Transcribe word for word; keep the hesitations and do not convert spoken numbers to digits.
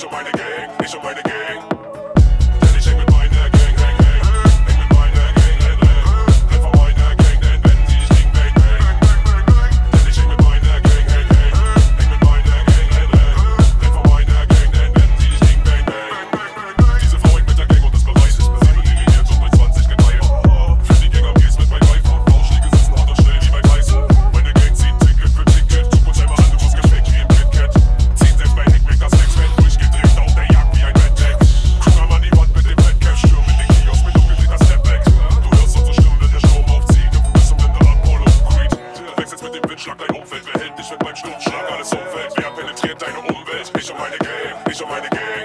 Nicht um meine Gang, nicht um meine Gang. Denn ich häng mit meiner Gang, Gang, Gang. Häng mit meiner Gang, Gang, Gang. Einfach meiner Gang, denn wenn sie es ging, Bang, Bang. Denn ich häng mit meiner Gang, Gang, Gang. Häng mit meiner Gang, Gang, Gang. Einfach meiner Gang, denn wenn sie es ging, Bang, Bang. Diese Frau hängt mit der Gang und das Beweis ist besiegt. Sie regiert und bei zwanzig geteilt. Für die Gang am Gieß mit meinem Reifen. Rauschlige sitzen hart und schnell wie bei Tyson. Meine Gang zieht Ticket für Ticket. Tut uns einmal anderes Geschmack wie im KitKat. Zieht selbst bei Nick weg das Next Fan. Schlag dein Umfeld, wer hält dich mit meinem Sturmschlag? Alles Umfeld, wer penetriert deine Umwelt? Nicht um meine Gang, nicht um meine Gang.